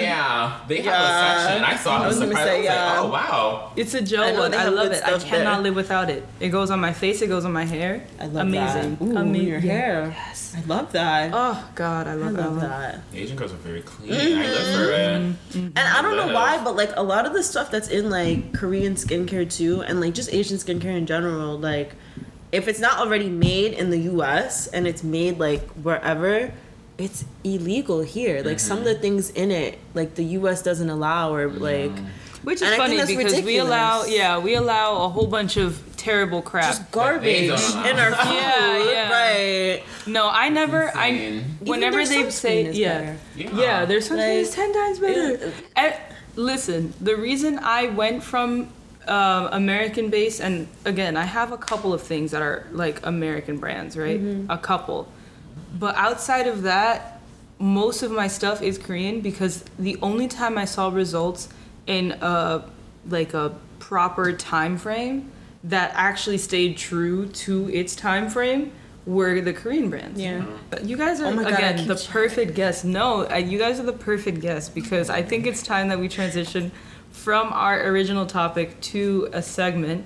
yeah. They have a section. I saw it. I was surprised. I was like, oh, wow. It's a gel one. I love it. I cannot live without it. It goes on my face. It goes on my hair. I love that. Ooh, amazing. Your hair. Yes. I love that. Oh, God. I love that. Asian girls are very clean. Mm-hmm. I love her. Mm-hmm. And I don't know why, but, like, a lot of the stuff that's in, like, Korean skincare, too, and, like, just Asian skincare in general, like, if it's not already made in the U.S. and it's made, like, wherever... It's illegal here. Like, some of the things in it, like, the U.S. doesn't allow, or, like... Which is funny, because we allow a whole bunch of terrible crap. Just garbage in our food. Yeah. Right. No, I never... whenever they say... Yeah, their sunscreen is 10 times better. Listen, the reason I went from... American-based, and, again, I have a couple of things that are, like, American brands, right? Mm-hmm. A couple... But outside of that, most of my stuff is Korean, because the only time I saw results in a proper time frame that actually stayed true to its time frame were the Korean brands. Yeah. You guys are, the perfect guest. No, you guys are the perfect guest, because I think it's time that we transition from our original topic to a segment.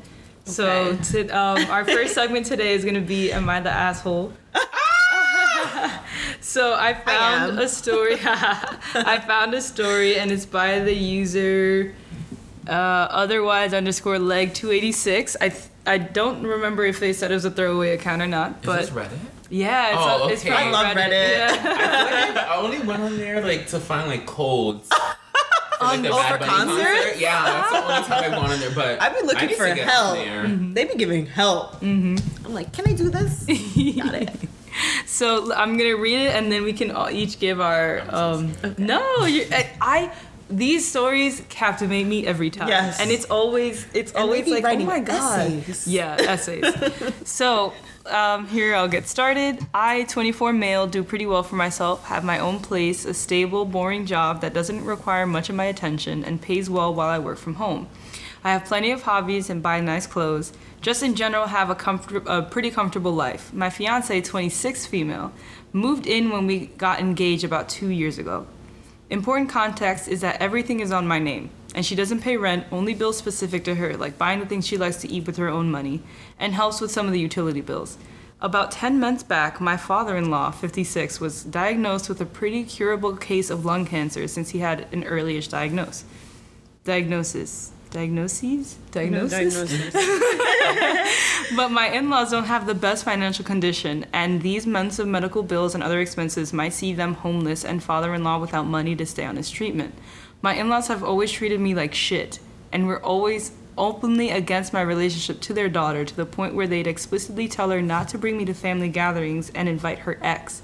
Okay. So our first segment today is going to be Am I the Asshole? So I found a story, and it's by the user otherwise_leg286. I don't remember if they said it was a throwaway account or not. But is this Reddit? Yeah, it's from Reddit. I love Reddit. Yeah. I only went on there like to find like colds. For concerts? Yeah, that's the only time I've gone in there. But I've been looking for help. They've been giving help. Mm-hmm. I'm like, can I do this? Got it. So I'm going to read it, and then we can all each give our... These stories captivate me every time. Yes. And it's always like, oh my God. Essays. Yeah, essays. So here, I'll get started. I, 24 male, do pretty well for myself, have my own place, a stable, boring job that doesn't require much of my attention and pays well while I work from home. I have plenty of hobbies and buy nice clothes. Just in general, have a pretty comfortable life. My fiance, 26 female, moved in when we got engaged about 2 years ago. Important context is that everything is on my name, and she doesn't pay rent, only bills specific to her, like buying the things she likes to eat with her own money, and helps with some of the utility bills. About 10 months back, my father-in-law, 56, was diagnosed with a pretty curable case of lung cancer since he had an early-ish diagnosis. But my in-laws don't have the best financial condition, and these months of medical bills and other expenses might see them homeless and father-in-law without money to stay on his treatment. My in-laws have always treated me like shit, and were always openly against my relationship to their daughter, to the point where they'd explicitly tell her not to bring me to family gatherings and invite her ex.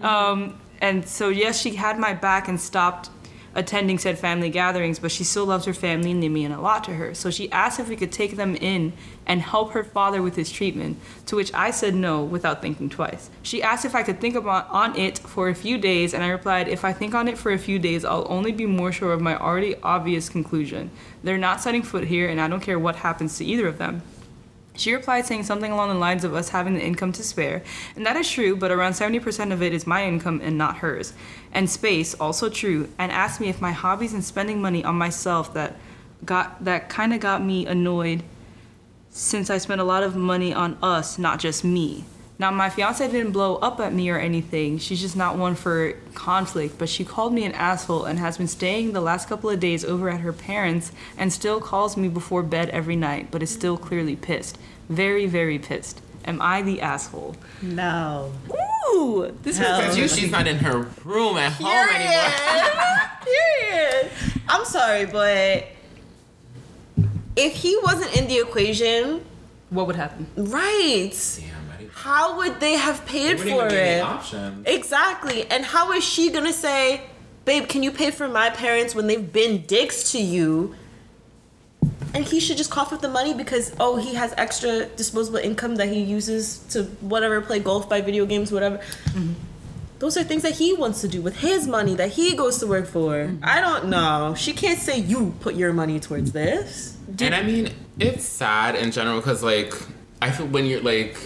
And so, yes, she had my back and stopped attending said family gatherings, but she still loves her family and they mean a lot to her. So she asked if we could take them in and help her father with his treatment, to which I said no without thinking twice. She asked if I could think on it for a few days, and I replied, if I think on it for a few days, I'll only be more sure of my already obvious conclusion. They're not setting foot here, and I don't care what happens to either of them. She replied saying something along the lines of us having the income to spare, and that is true, but around 70% of it is my income and not hers. And space, also true, and asked me if my hobbies and spending money on myself that kind of got me annoyed, since I spent a lot of money on us, not just me. Now, my fiance didn't blow up at me or anything. She's just not one for conflict, but she called me an asshole and has been staying the last couple of days over at her parents and still calls me before bed every night, but is still clearly pissed. Very, very pissed. Am I the asshole? No. Ooh! This is you. She's not in her room at home anymore. Period. I'm sorry, but if he wasn't in the equation, what would happen? Right. Yeah. How would they have paid for it? Exactly. And how is she going to say, babe, can you pay for my parents when they've been dicks to you? And he should just cough up the money because, oh, he has extra disposable income that he uses to whatever, play golf, buy video games, whatever. Mm-hmm. Those are things that he wants to do with his money that he goes to work for. Mm-hmm. I don't know. She can't say you put your money towards this. And I mean, it's sad in general because, like, I feel when you're, like,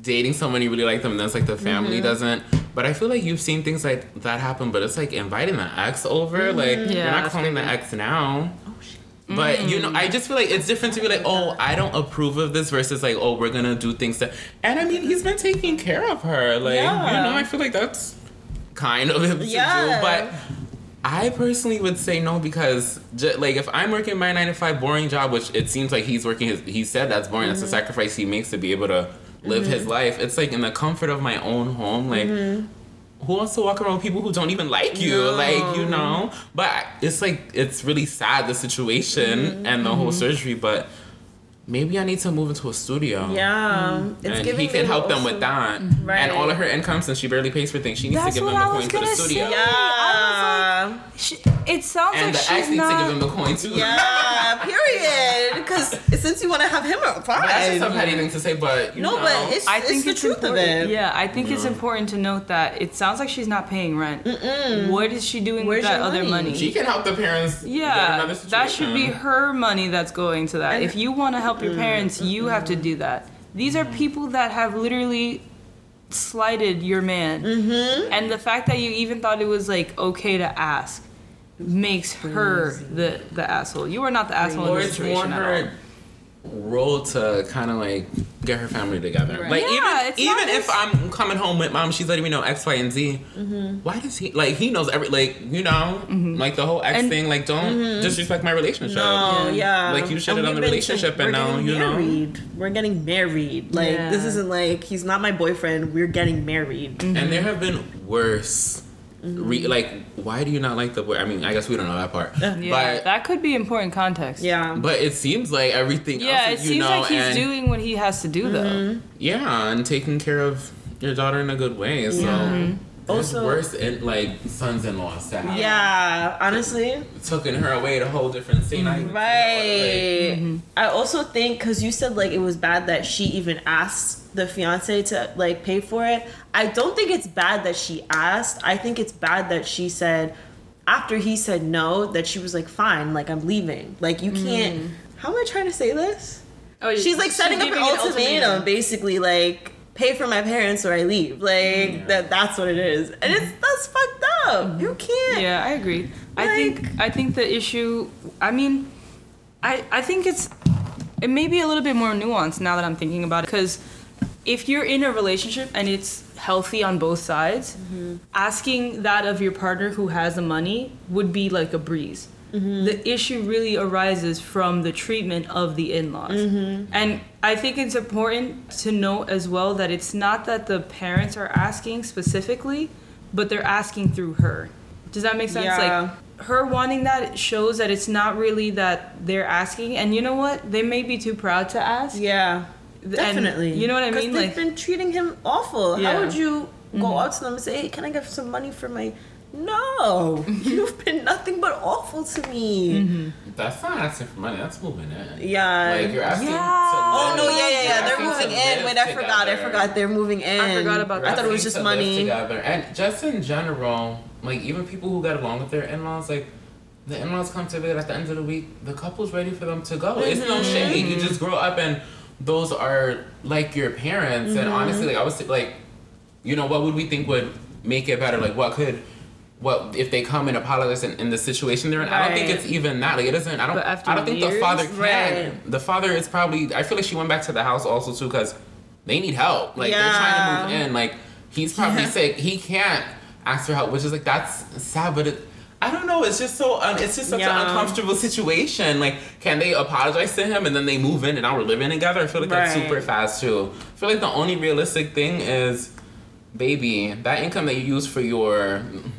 dating someone you really like them, and that's like the family mm-hmm. doesn't. But I feel like you've seen things like that happen, but it's like inviting the ex over. Mm-hmm. Like, yeah, you're not calling the ex now. Oh, shit. But, mm-hmm. you know, I just feel like it's different to be like, oh, I don't approve of this versus like, oh, we're going to do things that. And I mean, he's been taking care of her. Like, yeah. you know, I feel like that's kind of him yeah. to do. But I personally would say no because, like, if I'm working my 9-to-5 boring job, which it seems like he's working his, he said that's boring, mm-hmm. that's a sacrifice he makes to be able to live mm-hmm. his life. It's like in the comfort of my own home. Like, mm-hmm. who wants to walk around with people who don't even like you? No. Like, you know? But it's like, it's really sad, the situation mm-hmm. and the mm-hmm. whole surgery, but maybe I need to move into a studio. Yeah. Mm-hmm. It's and he can help them with that. Right. And all of her income, since she barely pays for things, she needs to give them the coin for the studio. Say. Yeah. I was like, it sounds and like she's not. And the ex needs to give him the coin, too. Yeah, period. Because since you want to have him a prize. That's just a petty thing to say, but you know. No, but it's the truth of it. Yeah, I think it's important to note that it sounds like she's not paying rent. Mm-mm. What is she doing with that other money? She can help the parents. Yeah, that should be her money that's going to that. And if you want to help your parents, you have to do that. These are people that have literally slighted your man. Mm-hmm. And the fact that you even thought it was like okay to ask makes her the asshole. You are not the asshole in this situation at all. Role to kind of like get her family together. Right. Like yeah, even if I'm coming home with mom, she's letting me know X, Y, and Z. Mm-hmm. Why does he like? He knows every like you know mm-hmm. like the whole X and, thing. Like don't mm-hmm. disrespect my relationship. No, yeah. Like you shitted on the relationship like, and now you married. Know we're getting married. Like yeah. this isn't like he's not my boyfriend. We're getting married. Mm-hmm. And there have been worse. Mm-hmm. Like why do you not like the boy? I mean, I guess we don't know that part. Yeah, but that could be important context. Yeah. But it seems like everything else that you know. Yeah, it seems like he's doing what he has to do, mm-hmm. though. Yeah, and taking care of your daughter in a good way. So also worse in like sons-in-laws to have. Yeah, honestly, taking her away to a whole different scene. I also think because you said like it was bad that she even asked the fiance to like pay for it. I don't think it's bad that she asked. I think it's bad that she said after he said no that she was like, fine, like I'm leaving. Like you can't. How am I trying to say this? Oh, she's like setting up an ultimatum, basically, like pay for my parents or I leave. Like that's what it is, and that's fucked up. You can't. Yeah, I agree. Like, I think the issue. I mean, I think it may be a little bit more nuanced now that I'm thinking about it, because if you're in a relationship and it's healthy on both sides, asking that of your partner who has the money would be like a breeze. The issue really arises from the treatment of the in-laws. And I think it's important to note as well that it's not that the parents are asking specifically, but they're asking through her. Does that make sense? Yeah. Like her wanting that shows that it's not really that they're asking, and you know what, they may be too proud to ask. Yeah, definitely. And you know what I mean? They've been treating him awful. How would you go out to them and say, hey, can I get some money for my... No, you've been nothing but awful to me. That's not asking for money. That's moving in. Yeah, like you're asking. Yeah. To live. Oh no, yeah. They're moving in. Wait, together. I forgot. They're moving in. I forgot about that. I thought it was just money. Together. And just in general, like even people who get along with their in-laws, like the in-laws come to visit at the end of the week. The couple's ready for them to go. It's no shade. You just grow up, and those are like your parents. And honestly, like I was like, you know, what would we think would make it better? Like what could. Well, if they come and apologize in the situation they're in, I don't think it's even that. Like it doesn't. I don't think the father can. Right. The father is probably. I feel like she went back to the house also too because they need help. Like they're trying to move in. Like he's probably sick. He can't ask for help, which is like that's sad. But I don't know. It's just so. It's just such an uncomfortable situation. Like can they apologize to him and then they move in and now we're living together? I feel like that's super fast too. I feel like the only realistic thing is. Baby, that income that you use for the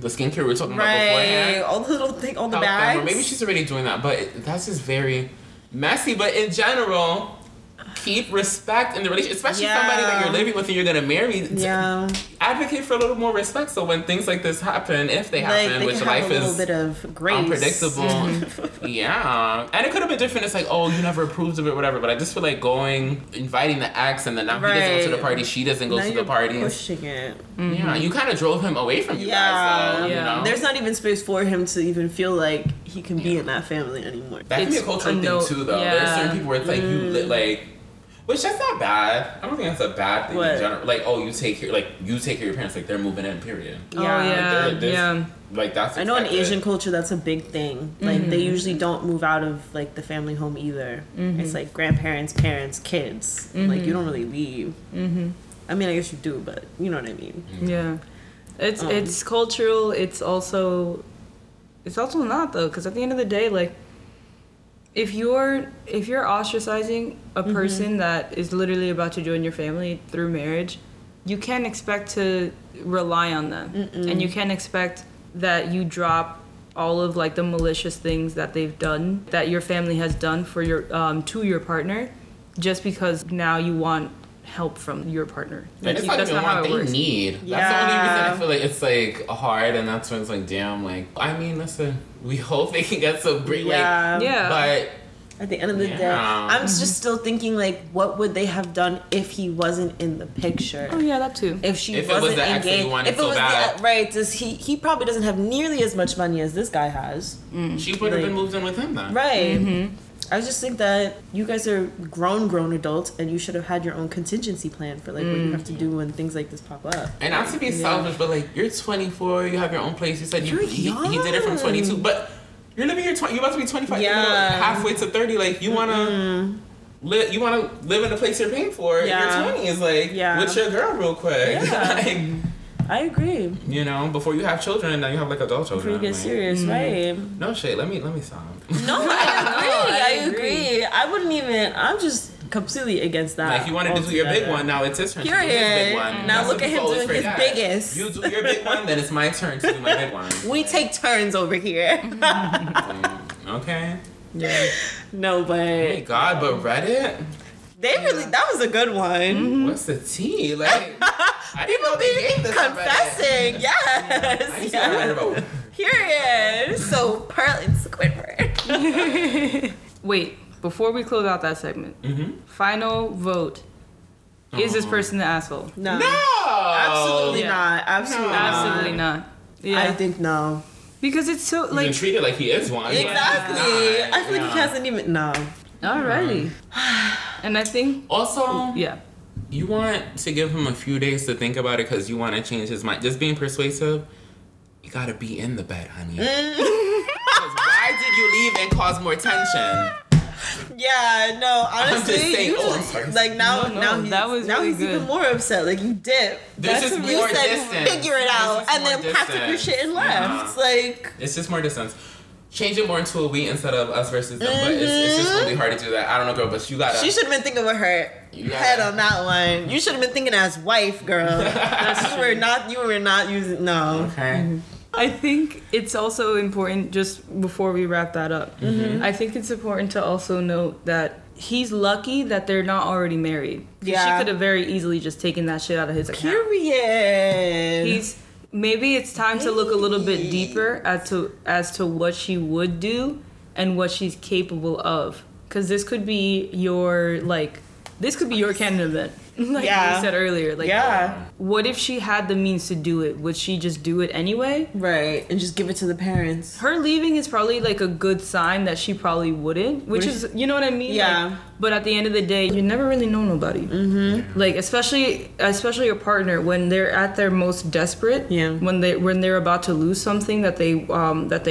skincare we were talking about beforehand, all the little thing, all the bags. Maybe she's already doing that, but that's just very messy. But in general, keep respect in the relationship, especially somebody that you're living with and you're gonna marry. Advocate for a little more respect. So when things like this happen, if they happen, like they which life is bit of grace. Unpredictable, and it could have been different. It's like, oh, you never approved of it, whatever. But I just feel like inviting the ex, and then now he doesn't go to the party, she doesn't go to the party. Pushing it. Yeah, you kind of drove him away from you guys. So, you know? There's not even space for him to even feel like he can be in that family anymore. That can be a cultural thing too, though. Yeah. There's certain people where it's like which that's not bad. I don't think that's a bad thing in general. Like, oh, you take care of your parents. Like they're moving in. Period. Oh yeah, like, that's. I know in Asian culture that's a big thing. Like they usually don't move out of like the family home either. It's like grandparents, parents, kids. Like you don't really leave. I mean, I guess you do, but you know what I mean. Yeah, it's cultural. It's also not though, because at the end of the day, like. If you're ostracizing a person that is literally about to join your family through marriage, you can't expect to rely on them. And you can't expect that you drop all of like the malicious things that they've done, that your family has done for your to your partner, just because now you want help from your partner. That's not how it works. They need. That's the only reason I feel like it's like hard, and that's when it's like, damn. Like I mean, listen. We hope they can get some break. But at the end of the day, I'm just still thinking like, what would they have done if he wasn't in the picture? Oh yeah, that too. If it was the ex that you wanted so bad, right? He probably doesn't have nearly as much money as this guy has. She would have been moved in with him then, right? I just think that you guys are grown adults, and you should have had your own contingency plan for like what you have to do when things like this pop up. And not to be selfish, but like you're 24, you have your own place. You said he did it from 22, but you're living your you're about to be 25, halfway to 30. Like you wanna live, in a place you're paying for in your 20s, like with your girl real quick. Yeah. I agree. You know, before you have children, and now you have like adult children. Before you get serious, right? No shade. Let me stop. No, I agree. I wouldn't even. I'm just completely against that. Like you wanted to do your big one, now it's his turn to do his big one. Now look at him doing his biggest. You do your big one, then it's my turn to do my big one. We take turns over here. Okay. Yeah. No, but. Oh my God, but Reddit. That was a good one. What's the tea like? People be confessing. Already. Yes. Yeah. Here it is. So Pearl and Squidward. Wait. Before we close out that segment, final vote. Is this person the asshole? No. Absolutely not. Absolutely not. Yeah. I think no. Because it's so like... He's been treated like he is one. Exactly. I feel like he hasn't even... No. Alrighty. And I think... Also... Yeah. You want to give him a few days to think about it because you want to change his mind. Just being persuasive, you got to be in the bed, honey. Because why did you leave and cause more tension? Yeah, no, honestly, saying, like now he's good. Even more upset. Like you dip. That's just more distance. Figure it out, and then packed up your shit and left. Yeah. Like it's just more distance. Change it more into a we instead of us versus them. But it's just really hard to do that. I don't know, girl, but you gotta. She should have been thinking with her head on that one. You should have been thinking as wife, girl. That's true. You were not using. No. Okay. Mm-hmm. I think it's also important, just before we wrap that up, I think it's important to also note that he's lucky that they're not already married. Yeah. She could have very easily just taken that shit out of his account. Period. Maybe it's time to look a little bit deeper as to what she would do and what she's capable of. Because this could be your canon event. Like you said earlier. Like, what if she had the means to do it? Would she just do it anyway? Right. And just give it to the parents. Her leaving is probably like a good sign that she probably wouldn't. Which is, you know what I mean? Yeah. Like, but at the end of the day, you never really know nobody. Mm-hmm. Like, especially your partner when they're at their most desperate. Yeah. When they're about to lose something that they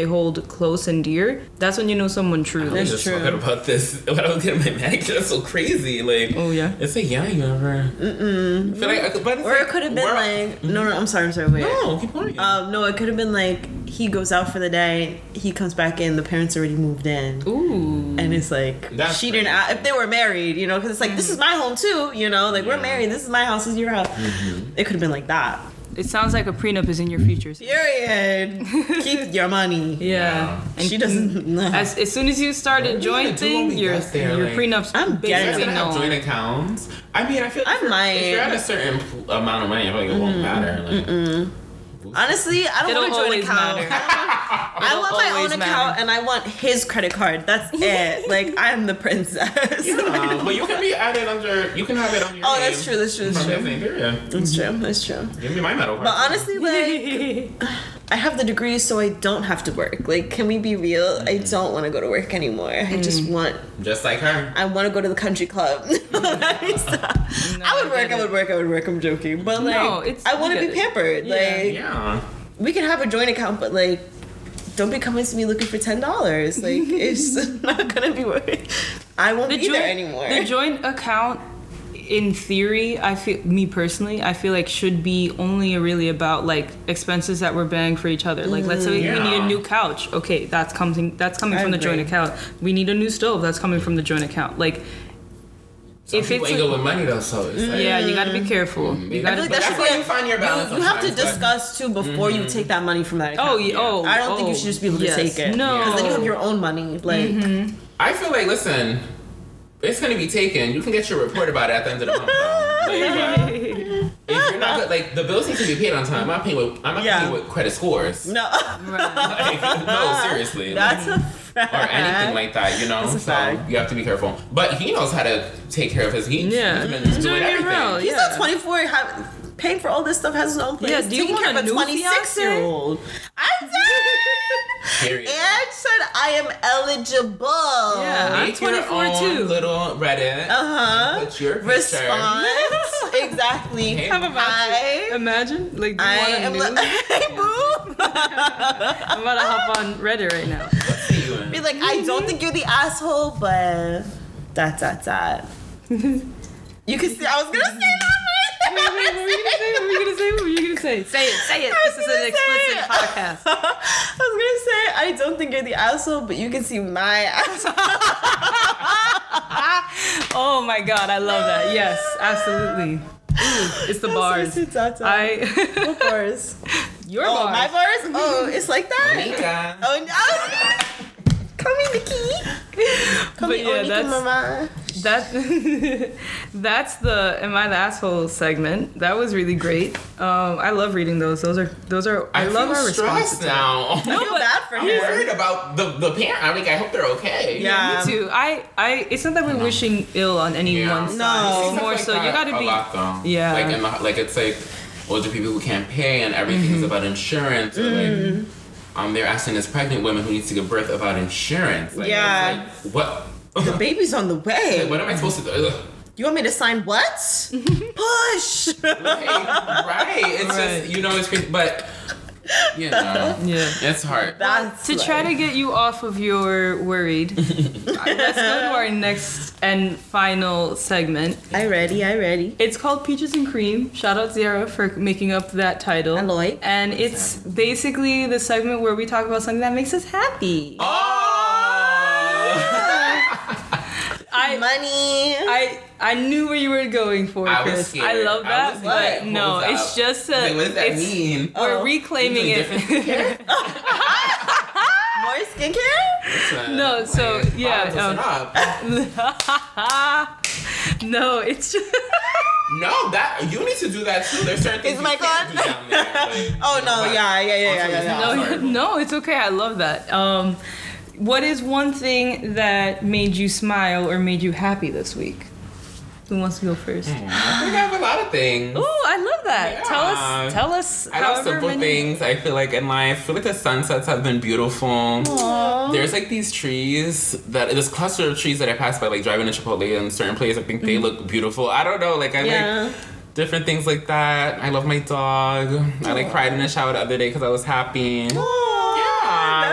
hold close and dear. That's when you know someone true. I was just talking about this when I was getting my manicure. That's so crazy. Like, oh yeah. It's like you never. Mm-mm. I feel like, but or it could have been like no. I'm sorry. Wait. No, keep going. No, it could have been like he goes out for the day, he comes back in, the parents already moved in. Ooh. And it's like she didn't. If they were married, you know, because it's like this is my home too, you know, like we're married. This is my house. This is your house. Mm-hmm. It could have been like that. It sounds like a prenup is in your future. Period. Keep your money. Yeah. And she doesn't. No. As soon as you start a joint thing, your prenup's basically known. Joint accounts. I mean, I feel like if you're at a certain amount of money, I feel like it won't matter. Like, honestly, I don't want a joint account. I want my own account, and I want his credit card. That's it. Like, I'm the princess. Yeah, but you can be added under. You can have it on your. Oh, that's true. That's true. Give me my medal. But honestly, like, I have the degree, so I don't have to work. Like, can we be real? I don't want to go to work anymore. I just want. Just like her. I want to go to the country club. I would work. I'm joking, but like, I want to be pampered. Yeah. Like, we can have a joint account, but like. Don't be coming to me looking for $10. Like, it's not gonna be worth it. I won't be there anymore. The joint account, in theory, I feel like should be only really about like expenses that we're bearing for each other. Like, let's say we need a new couch. Okay, that's coming from the joint account. We need a new stove. That's coming from the joint account. Like. Some if people it's ain't good with money though, so it's like, you gotta be careful. That's where you find your balance. You have to discuss too before you take that money from that account. I don't think you should just be able to take it. No, because then you have your own money. Like, I feel like, listen, it's gonna be taken. You can get your report about it at the end of the month. Like, if you're not good, like the bills need to be paid on time. I'm not paying with credit scores. No, right. Like, no, seriously. That's a fact. Or anything like that, you know. That's a fact. You have to be careful. But he knows how to take care of his. He's been doing everything. Real. He's not 24. Paying for all this stuff has his own place. Yeah, do you want a new 26-year-old? I did. Period. And said I am eligible. Yeah, I'm 24 too. Little Reddit. Put your picture. Response. Exactly. Hey, imagine. Like, do you want a new? Hey, boo. I'm about to hop on Reddit right now. Be like, I don't think you're the asshole, but ... You can see. I was gonna say that. What were you gonna say? Say it. This is an explicit podcast. I was gonna say, I don't think you're the asshole, but you can see my asshole. Oh my god, I love that. Yes, absolutely. Ooh, it's the bars. What bars? Your bars. Oh, my bars? Oh, it's like that? Oh, no. Come in, Nikki. Come in, Nikki, mama. That's the Am I the Asshole segment. That was really great. I love reading those. Those are. I love our responses now. No, I feel bad for him. I'm worried about the parent. I mean, I hope they're okay. Yeah, me too. I it's not that we're wishing ill on anyone's side. No, more like so you got to be. Lot, yeah, like in the, like it's like older people who can't pay and everything's about insurance. Mm. Or like, they're asking as pregnant women who need to give birth about insurance. Like, yeah, like, what? The baby's on the way. Like, what am I supposed to do? Ugh. You want me to sign what? Push. Right. It's right. Just, you know, it's crazy. But, you know, yeah, it's hard. That's to like... try to get you off of your worried. Let's go to our next and final segment. I ready. It's called Peaches + Cream. Shout out Zara for making up that title. Aloy. And it's basically the segment where we talk about something that makes us happy. Oh! Money. I knew where you were going for, Chris. I love that, but no, it's just a. Wait, what does that mean? We're reclaiming it. More skincare? No, so yeah. No, it's just. No, that you need to do that too. There's certain things. Is my God? Oh no! Yeah. No, it's okay. I love that. What is one thing that made you smile or made you happy this week? Who wants to go first? I think I have a lot of things. Ooh, I love that. Yeah. Tell us. I love simple things. I feel like in life, I feel like the sunsets have been beautiful. Aww. There's like these trees this cluster of trees that I passed by, like driving to Chipotle in certain places. I think they look beautiful. I don't know. Like I like different things like that. I love my dog. Aww. I like cried in the shower the other day because I was happy. Aww.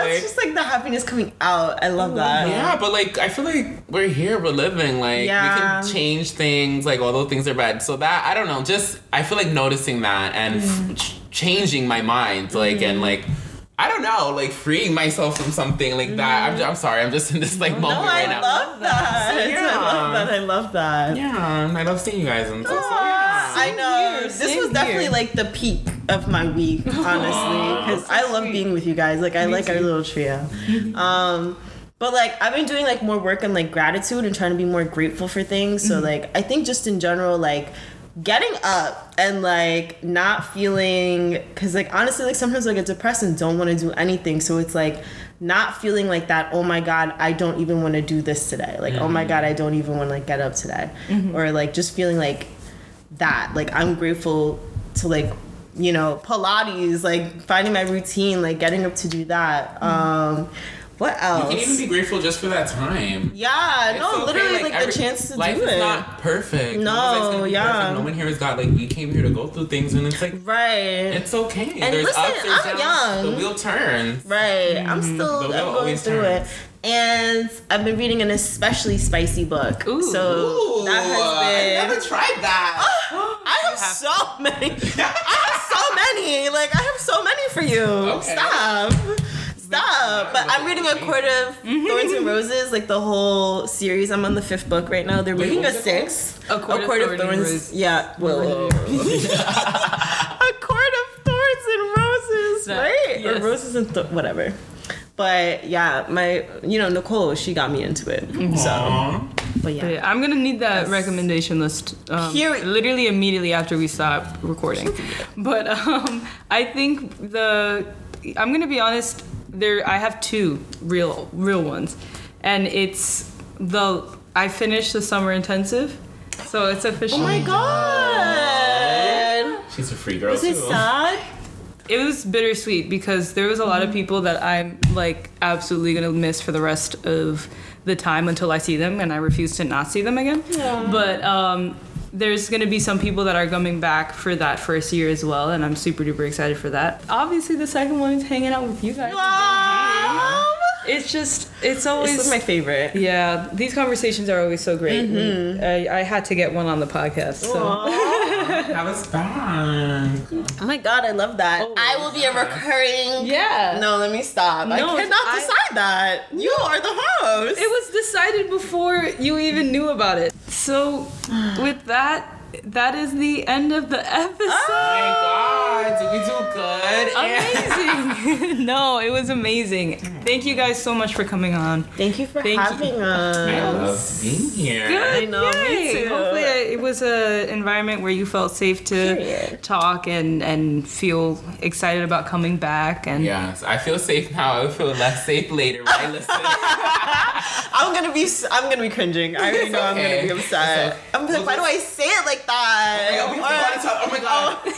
It's just like the happiness coming out. I love that. Yeah, but like I feel like we're here, we're living. Like we can change things. Like although things are bad, so that I don't know. Just I feel like noticing that and changing my mind. Like and like I don't know. Like freeing myself from something like that. I'm sorry. I'm just in this like moment right now. I love that. Yeah, I love seeing you guys. I'm so sorry. I know. This was definitely like the peak of my week, honestly, because I love being with you guys. Like I like our little trio, but like I've been doing like more work on like gratitude and trying to be more grateful for things. So like I think just in general, like getting up and like not feeling, because like honestly, like sometimes I get depressed and don't want to do anything. So it's like not feeling like that. Oh my God, I don't even want to do this today. Like oh my God, I don't even want to like get up today, or like just feeling like that. Like I'm grateful to like. You know, Pilates, like finding my routine, like getting up to do that. What else? You can even be grateful just for that time. Yeah, it's no, okay. Literally like the chance to do it. Life is not perfect. No, perfect. No one here has got like we came here to go through things and it's like right. It's okay. And there's listen, ups and downs. I'm young. The wheel turns. Right. I'm still going through it. And I've been reading an especially spicy book. Ooh. So that has been. I've never tried that. Oh, I have so many. Like I have so many for you. Okay. Stop. But I'm reading A Court of Thorns and Roses, like the whole series. I'm on the 5th book right now. They're reading a 6th. A Court of Thorns. Yeah. Well. A Court of Thorns and Roses, right? Yes. Or Roses and whatever. But yeah, my Nicole, she got me into it. Aww. So. But yeah, I'm gonna need that recommendation list literally immediately after we stop recording. But I think I'm gonna be honest. I have two real ones, and I finished the summer intensive, so it's official. Oh my God! She's a free girl. Is it sad? It was bittersweet because there was a lot of people that I'm like absolutely gonna miss for the rest of the time until I see them, and I refuse to not see them again. Yeah. But there's gonna be some people that are coming back for that first year as well, and I'm super duper excited for that. Obviously, the second one is hanging out with you guys. It's just, it's always my favorite. Yeah, these conversations are always so great. Mm-hmm. I had to get one on the podcast. So. That was fun. Oh my God, I love that. Oh, I will be a recurring. Yeah. No, let me stop. No, I cannot decide that. You are the host. It was decided before you even knew about it. So, with that is the end of the episode. Oh my God. hard. Did we do good? Amazing. No, it was amazing. Thank you guys so much for coming on. Thank you for having us. I love being here. Good. I know. Yay. Me too. Hopefully, it was an environment where you felt safe to talk and feel excited about coming back. And yes, I feel safe now. I would feel less safe later. Right? Listen. I'm gonna be cringing. I already know I'm gonna be upset. Okay. I'm like, why do I say it like that? Oh my god.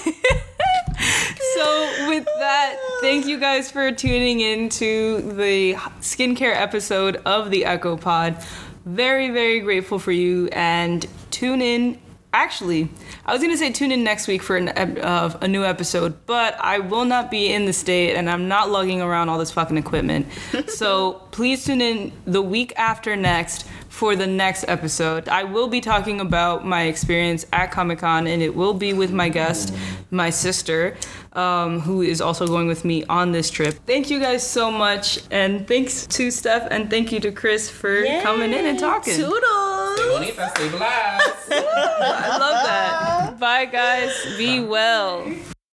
So with that, thank you guys for tuning in to the skincare episode of the Echo Pod. Very, very grateful for you, and tune in. Actually, I was going to say tune in next week for a new episode, but I will not be in the state, and I'm not lugging around all this fucking equipment. So please tune in the week after next for the next episode. I will be talking about my experience at Comic-Con, and it will be with my guest, my sister, who is also going with me on this trip. Thank you guys so much, and thanks to Steph, and thank you to Chris for coming in and talking. Toodles! Stay bonita, stay blessed. I love that. Bye, guys. Be well.